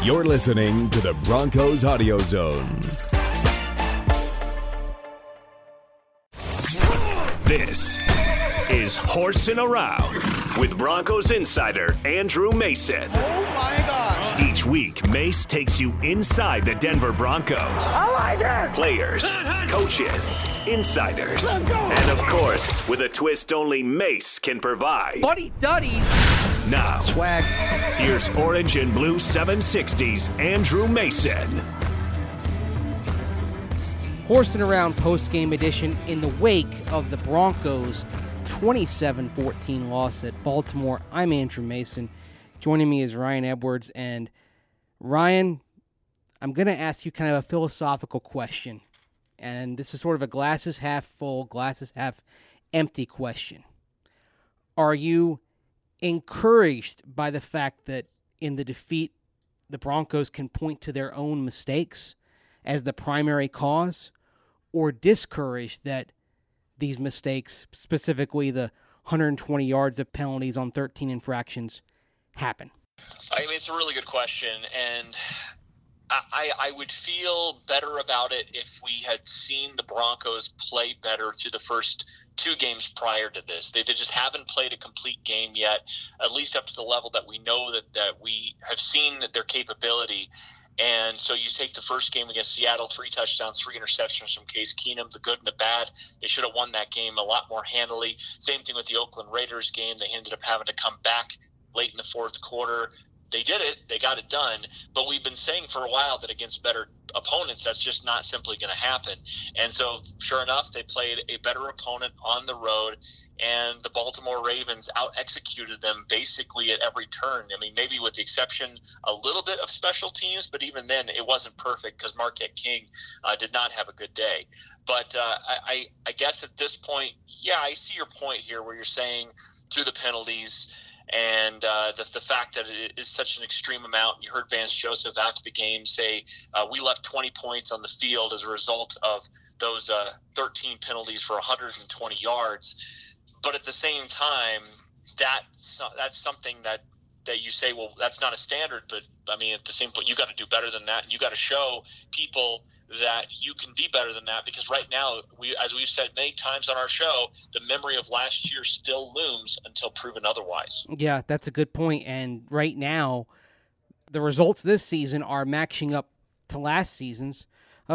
You're listening to the Broncos Audio Zone. This is Horsin' Around with Broncos insider Andrew Mason. Oh, my God. Each week, Mace takes you inside the Denver Broncos. I like it. Players, coaches, insiders. Let's go. And, of course, with a twist only Mace can provide. Buddy Duddies. Now, swag. Here's Orange and Blue 760's Andrew Mason. Horsin' Around post-game edition in the wake of the Broncos' 27-14 loss at Baltimore. I'm Andrew Mason. Joining me is Ryan Edwards. And Ryan, I'm going to ask you kind of a philosophical question. And this is sort of a glasses half full, glasses half empty question. Are you encouraged by the fact that in the defeat, the Broncos can point to their own mistakes as the primary cause, or discouraged that these mistakes, specifically the 120 yards of penalties on 13 infractions, happen? I mean, it's a really good question, and I would feel better about it if we had seen the Broncos play better through the first two games prior to this. They just haven't played a complete game yet, at least up to the level that we know that we have seen their capability. And so you take the first game against Seattle, 3 touchdowns, 3 interceptions from Case Keenum, the good and the bad. They should have won that game a lot more handily. Same thing with the Oakland Raiders game. They ended up having to come back late in the fourth quarter. They did it. They got it done. But we've been saying for a while that against better opponents, that's just not simply going to happen. And so, sure enough, they played a better opponent on the road, and the Baltimore Ravens out-executed them basically at every turn. I mean, maybe with the exception a little bit of special teams, but even then it wasn't perfect because Marquette King did not have a good day. But I guess at this point, yeah, I see your point here where you're saying through the penalties – and the fact that it is such an extreme amount. You heard Vance Joseph after the game say, we left 20 points on the field as a result of those 13 penalties for 120 yards. But at the same time, that's something that you say, well, that's not a standard. But, I mean, at the same point, you got to do better than that. And you got to show people that you can be better than that, because right now, as we've said many times on our show, the memory of last year still looms until proven otherwise. Yeah, that's a good point. And right now, the results this season are matching up to last season's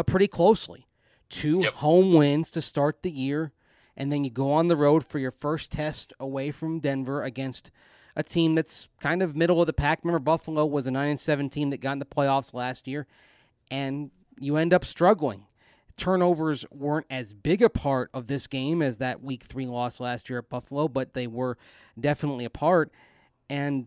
pretty closely. 2 yep. home wins to start the year, and then you go on the road for your first test away from Denver against a team that's kind of middle of the pack. Remember, Buffalo was a 9-7 team that got in the playoffs last year, and you end up struggling. Turnovers weren't as big a part of this game as that Week 3 loss last year at Buffalo, but they were definitely a part. And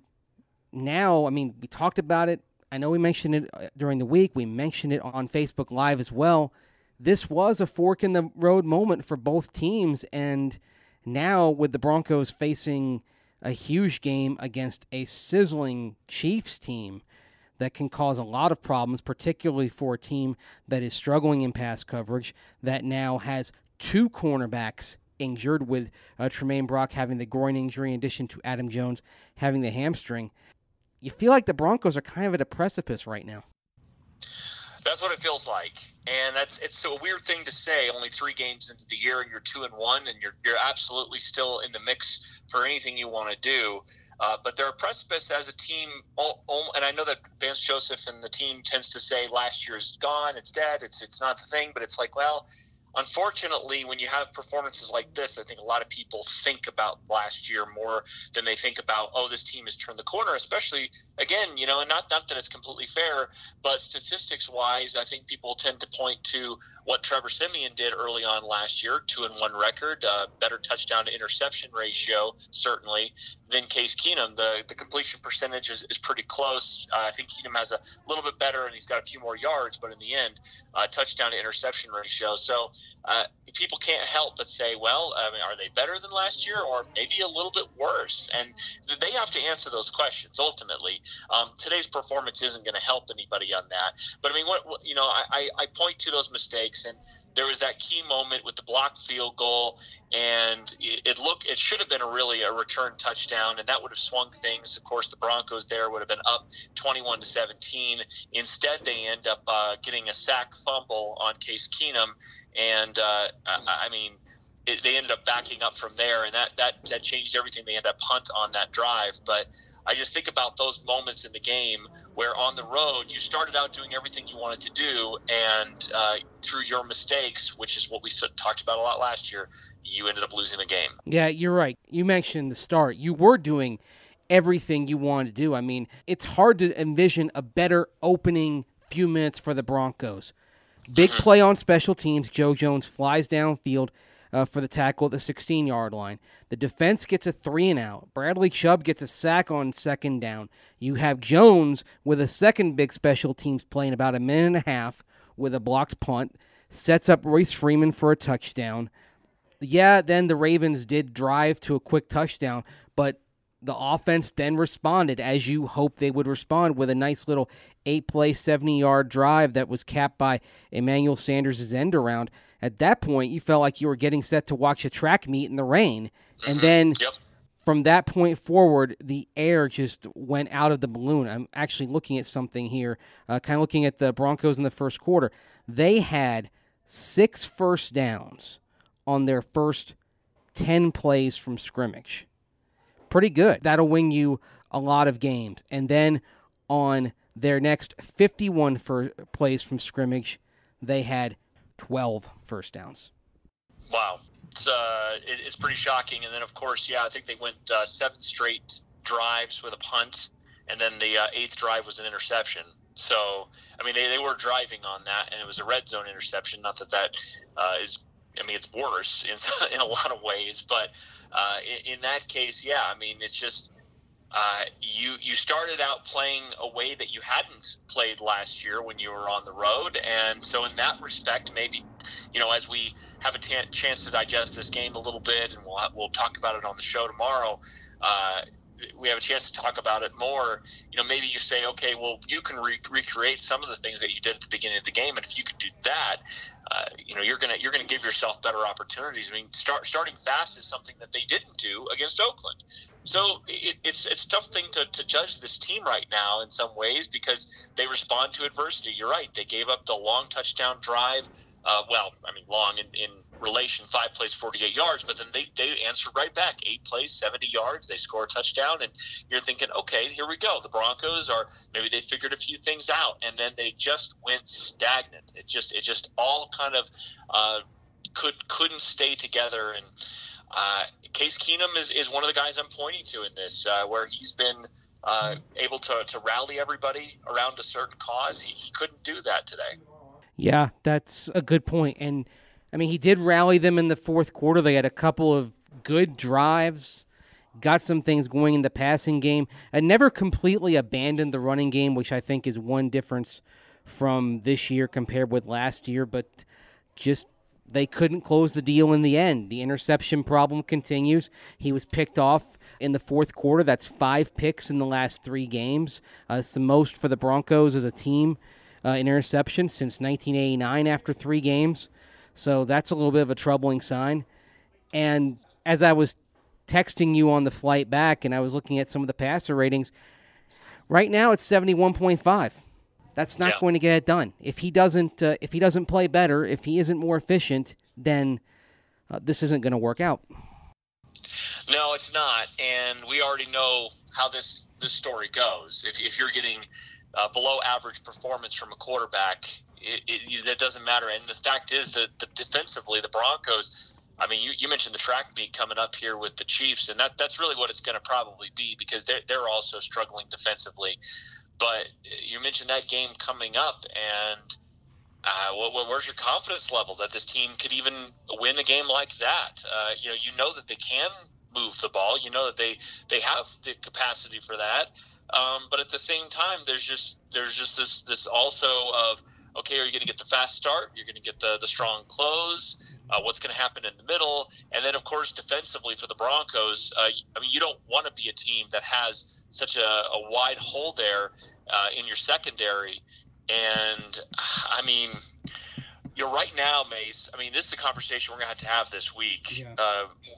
now, I mean, we talked about it. I know we mentioned it during the week. We mentioned it on Facebook Live as well. This was a fork-in-the-road moment for both teams, and now with the Broncos facing a huge game against a sizzling Chiefs team, that can cause a lot of problems, particularly for a team that is struggling in pass coverage, that now has 2 cornerbacks injured, with Tremaine Brock having the groin injury in addition to Adam Jones having the hamstring. You feel like the Broncos are kind of at a precipice right now. That's what it feels like, and it's a weird thing to say. Only 3 games into the year, and you're 2-1, and you're absolutely still in the mix for anything you want to do. But they're a precipice as a team, and I know that Vance Joseph and the team tends to say last year's gone, it's dead, it's not the thing. But it's like, well, unfortunately, when you have performances like this, I think a lot of people think about last year more than they think about, oh, this team has turned the corner, especially, again, you know, and not that it's completely fair, but statistics-wise, I think people tend to point to what Trevor Simeon did early on last year, 2-1 record, better touchdown-to-interception ratio, certainly, than Case Keenum. The completion percentage is pretty close. I think Keenum has a little bit better, and he's got a few more yards, but in the end, touchdown-to-interception ratio. So, people can't help but say, well, I mean, are they better than last year or maybe a little bit worse? And they have to answer those questions ultimately. Today's performance isn't going to help anybody on that. But, I mean, I point to those mistakes, and there was that key moment with the blocked field goal, And it should have been a return touchdown, and that would have swung things. Of course, the Broncos there would have been up 21-17. Instead, they end up getting a sack fumble on Case Keenum, and they ended up backing up from there, and that changed everything. They ended up punt on that drive, but I just think about those moments in the game where on the road you started out doing everything you wanted to do, and through your mistakes, which is what we talked about a lot last year, you ended up losing the game. Yeah, you're right. You mentioned the start. You were doing everything you wanted to do. I mean, it's hard to envision a better opening few minutes for the Broncos. Big play on special teams. Joe Jones flies downfield for the tackle at the 16-yard line. The defense gets a 3-and-out. Bradley Chubb gets a sack on second down. You have Jones with a second big special teams play in about a minute and a half with a blocked punt. Sets up Royce Freeman for a touchdown. Yeah, then the Ravens did drive to a quick touchdown, but the offense then responded as you hoped they would respond with a nice little 8-play, 70-yard drive that was capped by Emmanuel Sanders' end around. At that point, you felt like you were getting set to watch a track meet in the rain. And then from that point forward, the air just went out of the balloon. I'm actually looking at something here, kind of looking at the Broncos in the first quarter. They had 6 first downs on their first 10 plays from scrimmage. Pretty good. That'll win you a lot of games. And then on their next 51 plays from scrimmage, they had 12 first downs. Wow. It's pretty shocking. And then, of course, I think they went 7 straight drives with a punt, and then the 8th drive was an interception. So, I mean, they were driving on that, and it was a red zone interception. Not that is – I mean, it's worse in a lot of ways. But in that case, I mean, it's just – you started out playing a way that you hadn't played last year when you were on the road, and so in that respect, maybe, as we have a chance to digest this game a little bit, and we'll talk about it on the show tomorrow, we have a chance to talk about it more. Maybe you say, okay, well, you can recreate some of the things that you did at the beginning of the game, and if you could do that, you're gonna give yourself better opportunities. I mean, starting fast is something that they didn't do against Oakland. So it's a tough thing to judge this team right now in some ways because they respond to adversity. You're right; they gave up the long touchdown drive. Long in relation, 5 plays, 48 yards, but then they answered right back. 8 plays, 70 yards, they score a touchdown, and you're thinking, okay, here we go. The Broncos maybe they figured a few things out, and then they just went stagnant. It just all kind of couldn't stay together, and Case Keenum is one of the guys I'm pointing to in this, where he's been able to rally everybody around a certain cause. He couldn't do that today. Yeah, that's a good point. And, I mean, he did rally them in the fourth quarter. They had a couple of good drives, got some things going in the passing game, and never completely abandoned the running game, which I think is one difference from this year compared with last year. But just they couldn't close the deal in the end. The interception problem continues. He was picked off in the fourth quarter. That's 5 picks in the last 3 games. It's the most for the Broncos as a team. Interception since 1989 after 3 games. So that's a little bit of a troubling sign. And as I was texting you on the flight back and I was looking at some of the passer ratings, right now it's 71.5. That's not going to get it done. If he doesn't play better, if he isn't more efficient, then this isn't going to work out. No, it's not. And we already know how this story goes. If you're getting below average performance from a quarterback, that doesn't matter. And the fact is that defensively, the Broncos, I mean, you mentioned the track meet coming up here with the Chiefs, and that's really what it's going to probably be because they're also struggling defensively. But you mentioned that game coming up, and where's your confidence level that this team could even win a game like that? You know that they can move the ball. You know that they have the capacity for that. But at the same time, there's just this also of, okay, are you going to get the fast start? You're going to get the strong close? What's going to happen in the middle? And then, of course, defensively for the Broncos, you don't want to be a team that has such a wide hole there in your secondary. And, I mean, you're right now, Mace. I mean, this is a conversation we're going to have this week. Yeah.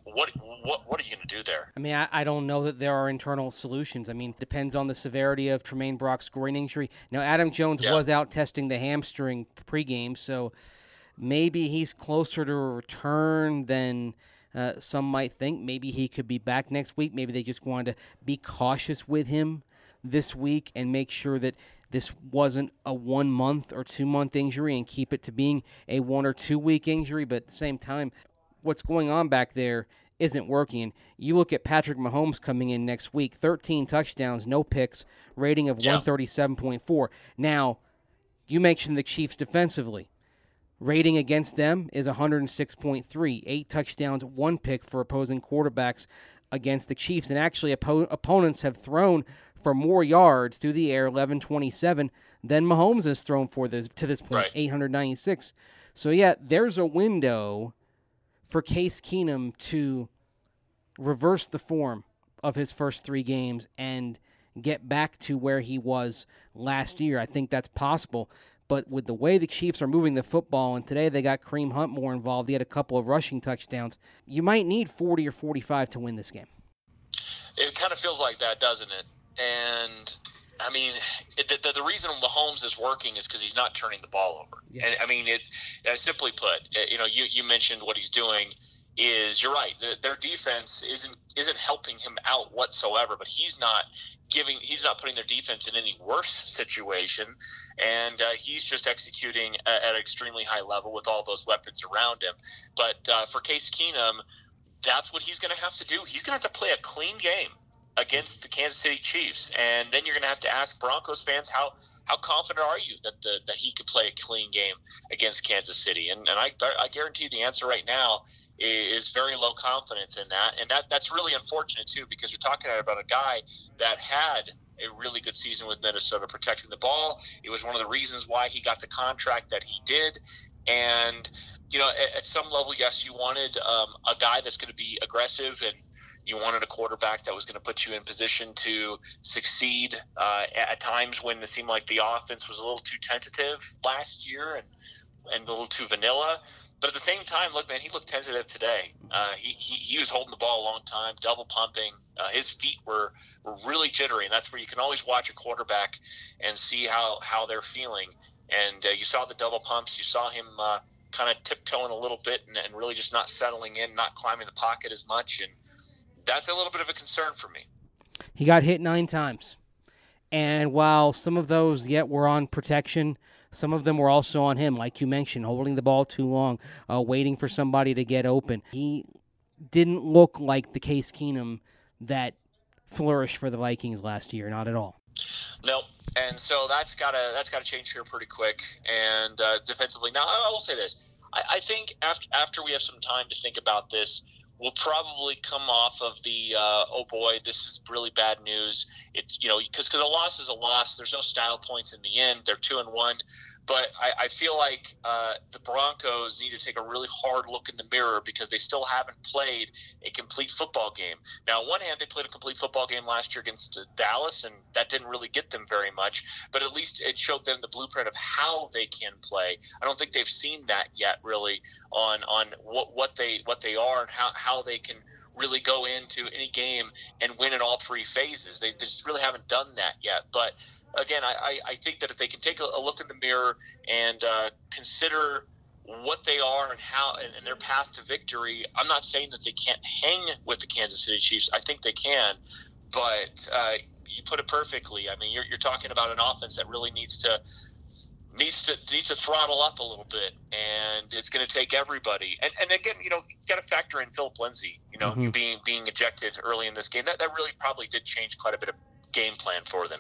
What are you going to do there? I mean, I don't know that there are internal solutions. I mean, it depends on the severity of Tremaine Brock's groin injury. Now, Adam Jones was out testing the hamstring pregame, so maybe he's closer to a return than some might think. Maybe he could be back next week. Maybe they just wanted to be cautious with him this week and make sure that this wasn't a 1 month or 2 month injury and keep it to being a 1 or 2 week injury. But at the same time, what's going on back there isn't working. You look at Patrick Mahomes coming in next week, 13 touchdowns, no picks, rating of 137.4. Now, you mentioned the Chiefs defensively. Rating against them is 106.3, 8 touchdowns, 1 pick for opposing quarterbacks against the Chiefs. And actually, opponents have thrown for more yards through the air, 1127, than Mahomes has thrown for this to this point, 896. So, yeah, there's a window for Case Keenum to reverse the form of his first 3 games and get back to where he was last year. I think that's possible. But with the way the Chiefs are moving the football, and today they got Kareem Hunt more involved, he had a couple of rushing touchdowns, you might need 40 or 45 to win this game. It kind of feels like that, doesn't it? And, I mean, the reason Mahomes is working is because he's not turning the ball over. Yeah. And, I mean, simply put, you mentioned what he's doing is, you're right, their defense isn't helping him out whatsoever, but he's not putting their defense in any worse situation, and he's just executing at an extremely high level with all those weapons around him. But for Case Keenum, that's what he's going to have to do. He's going to have to play a clean game against the Kansas City Chiefs, and then you're going to have to ask Broncos fans, how confident are you that he could play a clean game against Kansas City? And I guarantee you the answer right now is very low confidence in that. And that's really unfortunate, too, because you're talking about a guy that had a really good season with Minnesota protecting the ball. It was one of the reasons why he got the contract that he did. And, at some level, yes, you wanted a guy that's going to be aggressive, and you wanted a quarterback that was going to put you in position to succeed at times when it seemed like the offense was a little too tentative last year and a little too vanilla. But at the same time, look, man, he looked tentative today. He was holding the ball a long time, double pumping. His feet were really jittery, and that's where you can always watch a quarterback and see how they're feeling. And you saw the double pumps. You saw him kind of tiptoeing a little bit and really just not settling in, not climbing the pocket as much. And that's a little bit of a concern for me. He got hit 9 times. And while some of those were on protection, some of them were also on him, like you mentioned, holding the ball too long, waiting for somebody to get open. He didn't look like the Case Keenum that flourished for the Vikings last year, not at all. No, and so that's gotta change here pretty quick. And defensively, now I will say this: I think after we have some time to think about this, we'll probably come off of the oh boy, this is really bad news. It's because a loss is a loss. There's no style points in the end. They're 2-1, but I feel like the Broncos need to take a really hard look in the mirror because they still haven't played a complete football game. Now, on one hand, they played a complete football game last year against Dallas, and that didn't really get them very much. But at least it showed them the blueprint of how they can play. I don't think they've seen that yet, really, on what they are and how they can really go into any game and win in all 3 phases. They just really haven't done that yet. But again, I think that if they can take a look in the mirror and consider what they are and how and their path to victory, I'm not saying that they can't hang with the Kansas City Chiefs. I think they can, but you put it perfectly. I mean, you're talking about an offense that really needs to throttle up a little bit, and it's going to take everybody. And again, you got to factor in Philip Lindsay, mm-hmm. being ejected early in this game. That really probably did change quite a bit of game plan for them.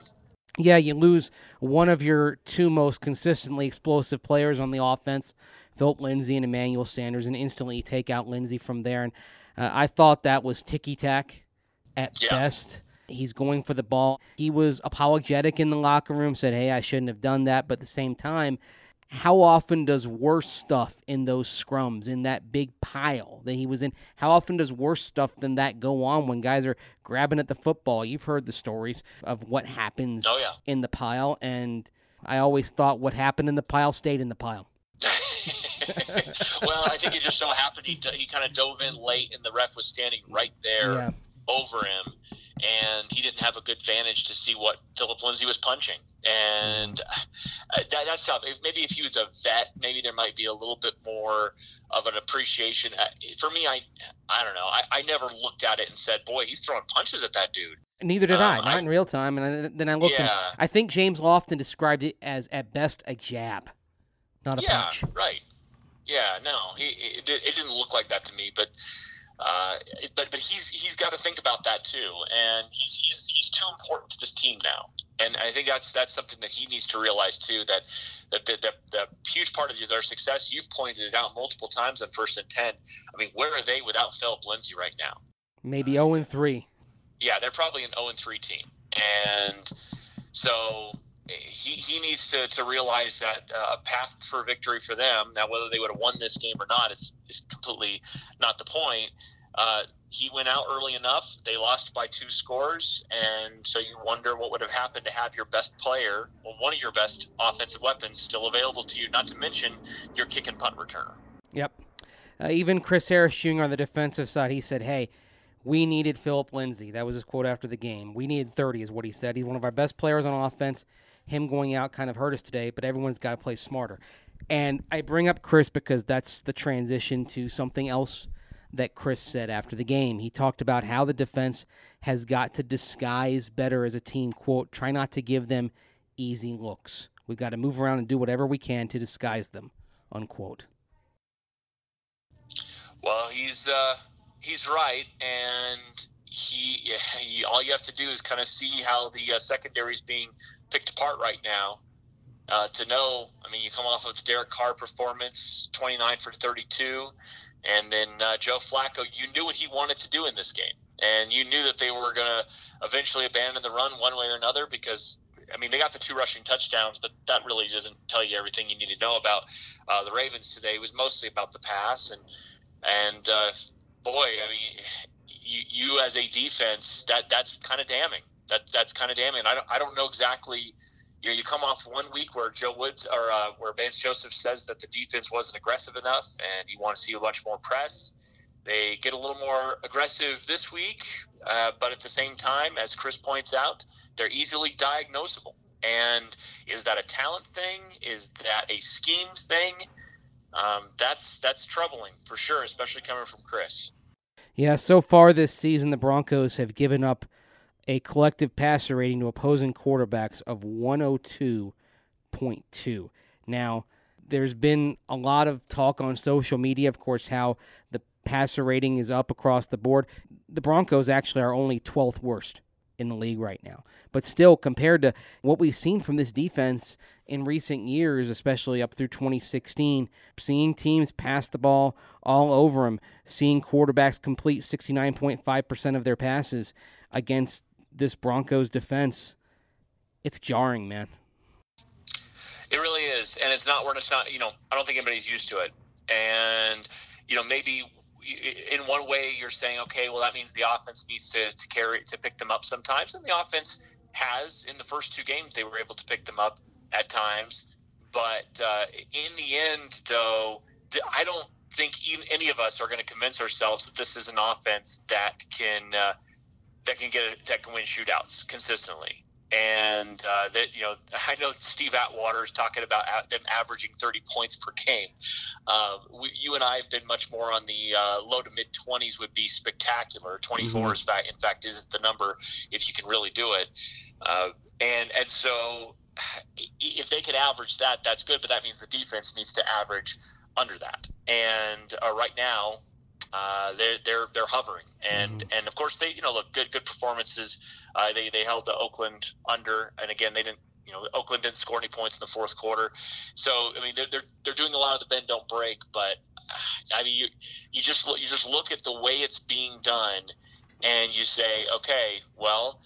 Yeah, you lose one of your 2 most consistently explosive players on the offense, Philip Lindsay and Emmanuel Sanders, and instantly you take out Lindsay from there. And I thought that was ticky-tack at best. He's going for the ball. He was apologetic in the locker room, said, hey, I shouldn't have done that. But at the same time, how often does worse stuff in those scrums, in that big pile that he was in, how often does worse stuff than that go on when guys are grabbing at the football? You've heard the stories of what happens in the pile, and I always thought what happened in the pile stayed in the pile. Well, I think it just so happened he kind of dove in late, and the ref was standing right there over him, and he didn't have a good vantage to see what Philip Lindsay was punching. And that's tough. Maybe if he was a vet, maybe there might be a little bit more of an appreciation. For me, I don't know. I never looked at it and said, boy, he's throwing punches at that dude. Neither did I. Not in real time. And then I looked. Yeah. I think James Lofton described it as, at best, a jab, not a punch. Yeah, right. Yeah, no, it didn't look like that to me. But he's got to think about that too. And he's too important to this team now. And I think that's something that he needs to realize too. That the huge part of their success, you've pointed it out multiple times on 1st and 10. I mean, where are they without Philip Lindsay right now? Maybe 0-3. Yeah, they're probably an 0-3 team, and so he needs to realize that a path for victory for them, now whether they would have won this game or not is completely not the point. He went out early enough. They lost by 2 scores, and so you wonder what would have happened to have your best player, or one of your best offensive weapons, still available to you, not to mention your kick and punt returner. Yep. Even Chris Harris Jr. on the defensive side, he said, hey, we needed Philip Lindsay. That was his quote after the game. We needed 30 is what he said. He's one of our best players on offense. Him going out kind of hurt us today, but everyone's got to play smarter. And I bring up Chris because that's the transition to something else that Chris said after the game. He talked about how the defense has got to disguise better as a team, quote, try not to give them easy looks. We've got to move around and do whatever we can to disguise them, unquote. Well, he's right, and he all you have to do is kind of see how the secondary is being picked apart right now to know. I mean, you come off of the Derek Carr performance, 29 for 32, and then Joe Flacco, you knew what he wanted to do in this game, and you knew that they were going to eventually abandon the run one way or another because, I mean, they got the 2 rushing touchdowns, but that really doesn't tell you everything you need to know about the Ravens today. It was mostly about the pass, and boy, I mean, you as a defense, that's kind of damning. That's kind of damning. I don't know exactly. You know, you come off 1 week where Joe Woods or where Vance Joseph says that the defense wasn't aggressive enough, and you want to see a much more press. They get a little more aggressive this week, but at the same time, as Chris points out, they're easily diagnosable. And is that a talent thing? Is that a scheme thing? That's troubling for sure, especially coming from Chris. Yeah, so far this season, the Broncos have given up a collective passer rating to opposing quarterbacks of 102.2. Now, there's been a lot of talk on social media, of course, how the passer rating is up across the board. The Broncos actually are only 12th worst in the league right now. But still, compared to what we've seen from this defense in recent years, especially up through 2016, seeing teams pass the ball all over them, seeing quarterbacks complete 69.5% of their passes against this Broncos defense, it's jarring, man. It really is, and it's not, I don't think anybody's used to it. And, maybe in one way you're saying, okay, well, that means the offense needs to pick them up sometimes, and the offense has. In the first 2 games they were able to pick them up at times, but in the end, though, I don't think any of us are going to convince ourselves that this is an offense that can win shootouts consistently. And I know Steve Atwater is talking about them averaging 30 points per game. You and I have been much more on the low to mid 20s would be spectacular. 24 mm-hmm. in fact, isn't the number if you can really do it. And so if they could average that, that's good. But that means the defense needs to average under that. And right now, they're hovering, and of course they look good performances. They held the Oakland under, and again they didn't Oakland didn't score any points in the 4th quarter. So I mean they're doing a lot of the bend don't break, but I mean you just look at the way it's being done, and you say okay, well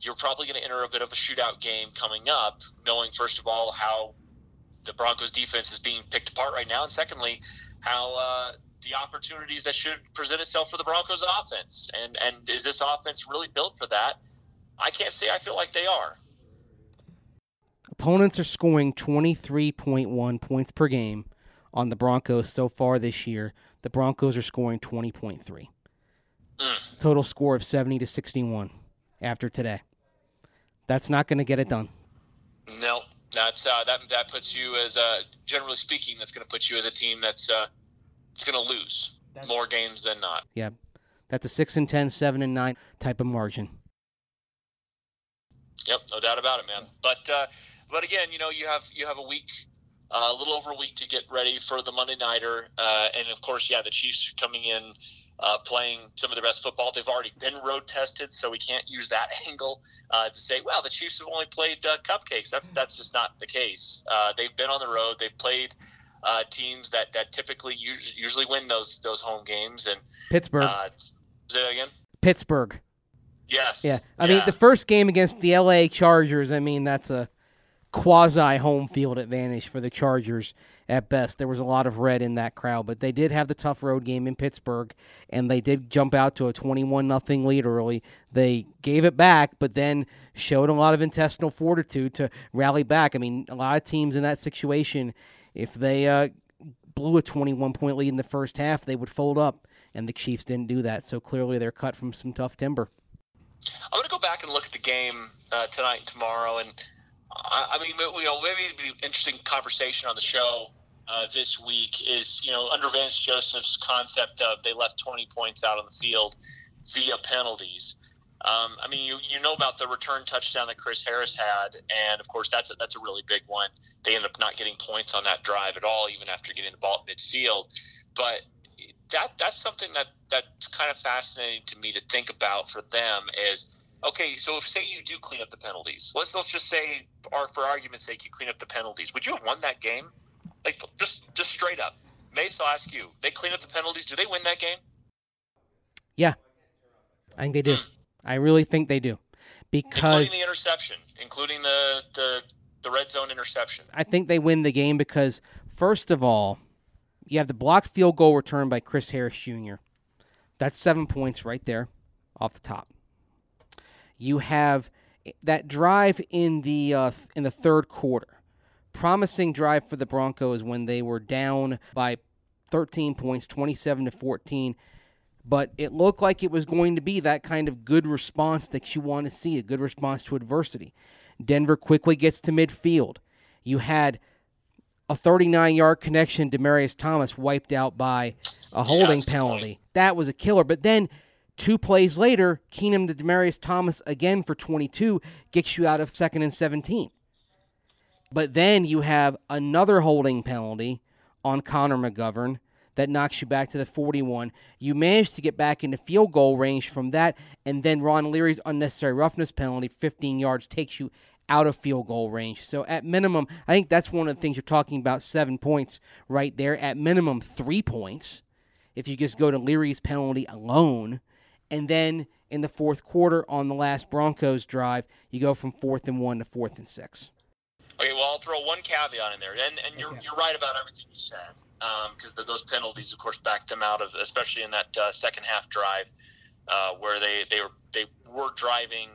you're probably going to enter a bit of a shootout game coming up, knowing first of all how the Broncos defense is being picked apart right now, and secondly how the opportunities that should present itself for the Broncos offense. And is this offense really built for that? I can't say I feel like they are. Opponents are scoring 23.1 points per game on the Broncos so far this year, the Broncos are scoring 20.3. Total score of 70-61 after today. That's not going to get it done. No, that's that puts you as generally speaking, that's going to put you as a team that's it's going to lose more games than not. Yeah, that's a 6-10, 7-9 type of margin. Yep, no doubt about it, man. But again, you know, you have a week. A little over a week to get ready for the Monday Nighter. And, of course, yeah, the Chiefs coming in, playing some of the best football. They've already been road tested, so we can't use that angle to say, well, the Chiefs have only played cupcakes. That's just not the case. They've been on the road. They've played teams that typically usually win those home games. And Pittsburgh. Say that again? Pittsburgh. Yes. Yeah. I mean, the first game against the L.A. Chargers, I mean, that's a quasi-home field advantage for the Chargers at best. There was a lot of red in that crowd, but they did have the tough road game in Pittsburgh, and they did jump out to a 21-0 lead early. They gave it back, but then showed a lot of intestinal fortitude to rally back. I mean, a lot of teams in that situation, if they blew a 21-point lead in the first half, they would fold up, and the Chiefs didn't do that, so clearly they're cut from some tough timber. I'm going to go back and look at the game tonight and tomorrow, and I mean, you know, maybe it'd be an interesting conversation on the show this week is, you know, under Vance Joseph's concept of they left 20 points out on the field via penalties. I mean, you know about the return touchdown that Chris Harris had, and, of course, that's a really big one. They ended up not getting points on that drive at all, even after getting the ball at midfield. But that's something that's kind of fascinating to me to think about for them is, okay, so if say you do clean up the penalties, let's just say, or for argument's sake, you clean up the penalties. Would you have won that game? Like just straight up, Mace, I'll ask you: they clean up the penalties. Do they win that game? Yeah, I think they do. I really think they do, because including the interception, including the red zone interception. I think they win the game because, first of all, you have the blocked field goal return by Chris Harris Jr. That's 7 points right there, off the top. You have that drive in the third quarter. Promising drive for the Broncos when they were down by 13 points, 27-14. But it looked like it was going to be that kind of good response that you want to see, a good response to adversity. Denver quickly gets to midfield. You had a 39-yard connection, Demarius Thomas wiped out by a holding penalty. That was a killer. But then, 2 plays later, Keenum to Demarius Thomas again for 22 gets you out of 2nd and 17. But then you have another holding penalty on Connor McGovern that knocks you back to the 41. You manage to get back into field goal range from that, and then Ron Leary's unnecessary roughness penalty, 15 yards, takes you out of field goal range. So at minimum, I think that's one of the things you're talking about, 7 points right there. At minimum, 3 points if you just go to Leary's penalty alone. And then in the fourth quarter on the last Broncos drive, you go from 4th and 1 to 4th and 6. Okay, well, I'll throw one caveat in there. And you're right about everything you said, because those penalties, of course, backed them out of, especially in that second half drive where they were driving.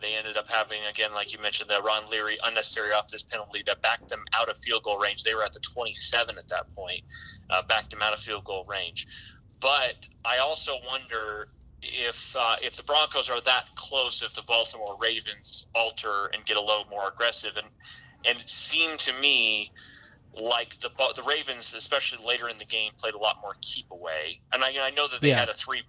They ended up having, again, like you mentioned, the Ron Leary unnecessary roughness penalty that backed them out of field goal range. They were at the 27 at that point, backed them out of field goal range. But I also wonder if the Broncos are that close, if the Baltimore Ravens alter and get a little more aggressive, and it seemed to me like the Ravens, especially later in the game, played a lot more keep away. And I know that they had the 3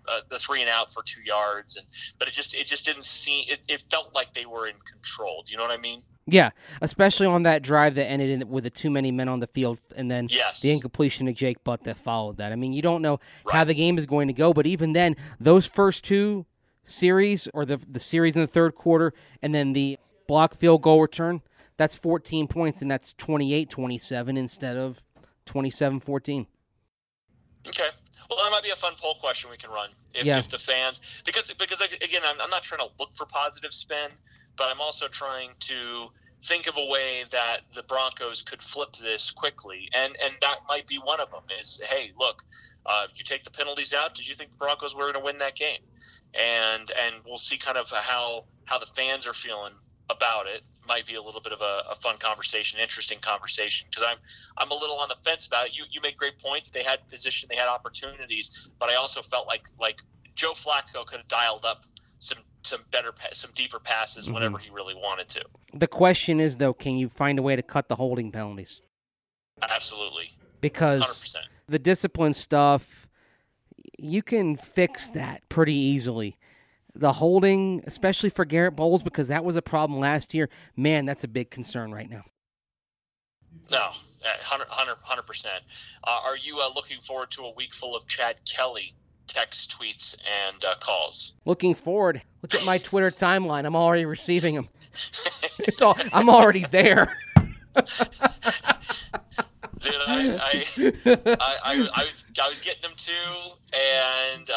and out for 2 yards, but it just didn't seem. It felt like they were in control. Do you know what I mean? Yeah, especially on that drive that ended with the too many men on the field, and then the incompletion of Jake Butt that followed that. I mean, you don't know how the game is going to go, but even then, those first 2 series, or the series in the third quarter, and then the block field goal return, that's 14 points, and that's 28-27 instead of 27-14. Okay. Well, that might be a fun poll question we can run if the fans – because again, I'm not trying to look for positive spin, but I'm also trying to think of a way that the Broncos could flip this quickly, and that might be one of them is, hey, look, you take the penalties out, did you think the Broncos were going to win that game? And we'll see kind of how the fans are feeling about it might be a little bit of a fun conversation, interesting conversation, because I'm a little on the fence about it. You make great points. They had position, they had opportunities, but I also felt like Joe Flacco could have dialed up some deeper passes whenever he really wanted to. The question is, though, can you find a way to cut the holding penalties? Absolutely. Because 100%. The discipline stuff, you can fix that pretty easily. The holding, especially for Garrett Bowles, because that was a problem last year, man, that's a big concern right now. No, 100%. Are you looking forward to a week full of Chad Kelly text, tweets, and calls? Looking forward. Look at my Twitter timeline. I'm already receiving them. It's all. I'm already there. Dude, I was getting them too, and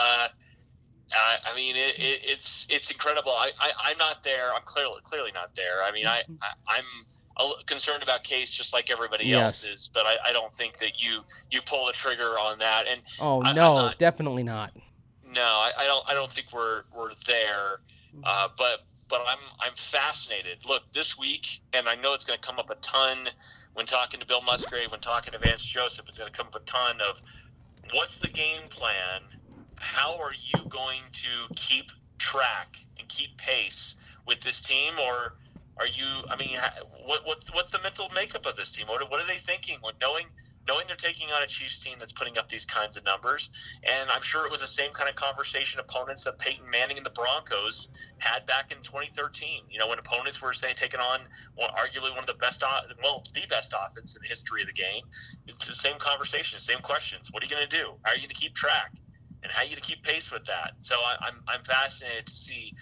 I mean, it's incredible. I'm not there. I'm clearly not there. I mean, I'm concerned about Case just like everybody else is, but I don't think that you pull the trigger on that. And definitely not. No, I don't think we're there. But I'm fascinated. Look, this week, and I know it's going to come up a ton when talking to Bill Musgrave, when talking to Vance Joseph. It's going to come up a ton of what's the game plan. How are you going to keep track and keep pace with this team? Or are you, I mean, what's the mental makeup of this team? What are they thinking when knowing they're taking on a Chiefs team that's putting up these kinds of numbers? And I'm sure it was the same kind of conversation opponents of Peyton Manning and the Broncos had back in 2013, you know, when opponents were saying taking on arguably one of the best, well, the best offense in the history of the game. It's the same conversation, same questions. What are you going to do? How are you going to keep track? And how you to keep pace with that? So I'm fascinated to see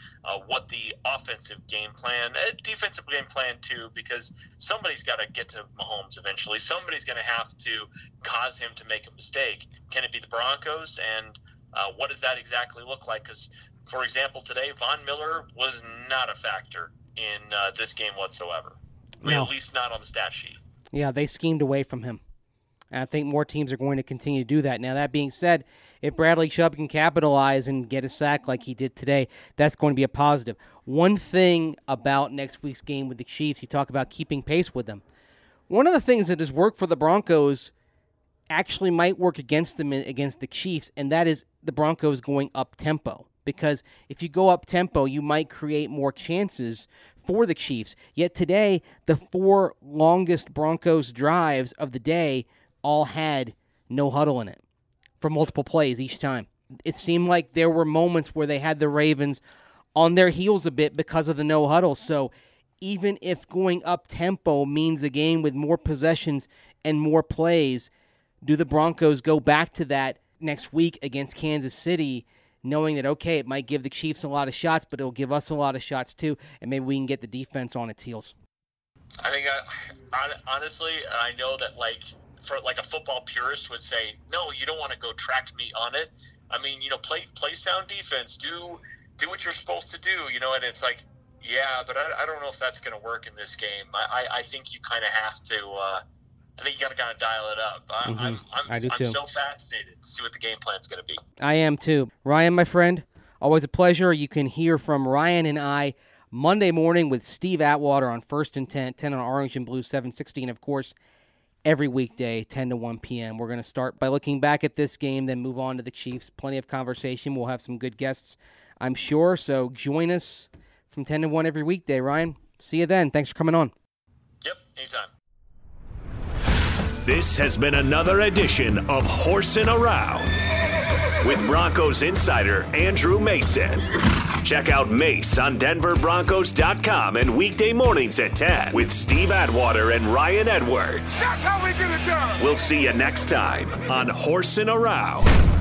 what the offensive game plan, defensive game plan too, because somebody's got to get to Mahomes eventually. Somebody's going to have to cause him to make a mistake. Can it be the Broncos? And what does that exactly look like? Because, for example, today Von Miller was not a factor in this game whatsoever. No. I mean, at least not on the stat sheet. Yeah, they schemed away from him. And I think more teams are going to continue to do that. Now, that being said, if Bradley Chubb can capitalize and get a sack like he did today, that's going to be a positive. One thing about next week's game with the Chiefs, you talk about keeping pace with them. One of the things that has worked for the Broncos actually might work against them against the Chiefs, and that is the Broncos going up-tempo. Because if you go up-tempo, you might create more chances for the Chiefs. Yet today, the four longest Broncos drives of the day all had no huddle in it for multiple plays each time. It seemed like there were moments where they had the Ravens on their heels a bit because of the no huddle. So even if going up-tempo means a game with more possessions and more plays, do the Broncos go back to that next week against Kansas City, knowing that, okay, it might give the Chiefs a lot of shots, but it'll give us a lot of shots too, and maybe we can get the defense on its heels? I think, honestly, I know that, like a football purist would say, no, you don't want to go track me on it. I mean, you know, play sound defense, do what you're supposed to do, you know, and it's like, yeah, but I don't know if that's going to work in this game. I think you kind of have to, I think you got to kind of dial it up. I'm so fascinated to see what the game plan is going to be. I am too. Ryan, my friend, always a pleasure. You can hear from Ryan and I Monday morning with Steve Atwater on First and 10, 10 on Orange and Blue 760, and of course, every weekday, 10 to 1 p.m. We're going to start by looking back at this game, then move on to the Chiefs. Plenty of conversation. We'll have some good guests, I'm sure. So join us from 10 to 1 every weekday, Ryan. See you then. Thanks for coming on. Yep, anytime. This has been another edition of Horsin' Around with Broncos insider Andrew Mason. Check out Mace on DenverBroncos.com and weekday mornings at 10 with Steve Atwater and Ryan Edwards. That's how we get it done. We'll see you next time on Horsin' Around.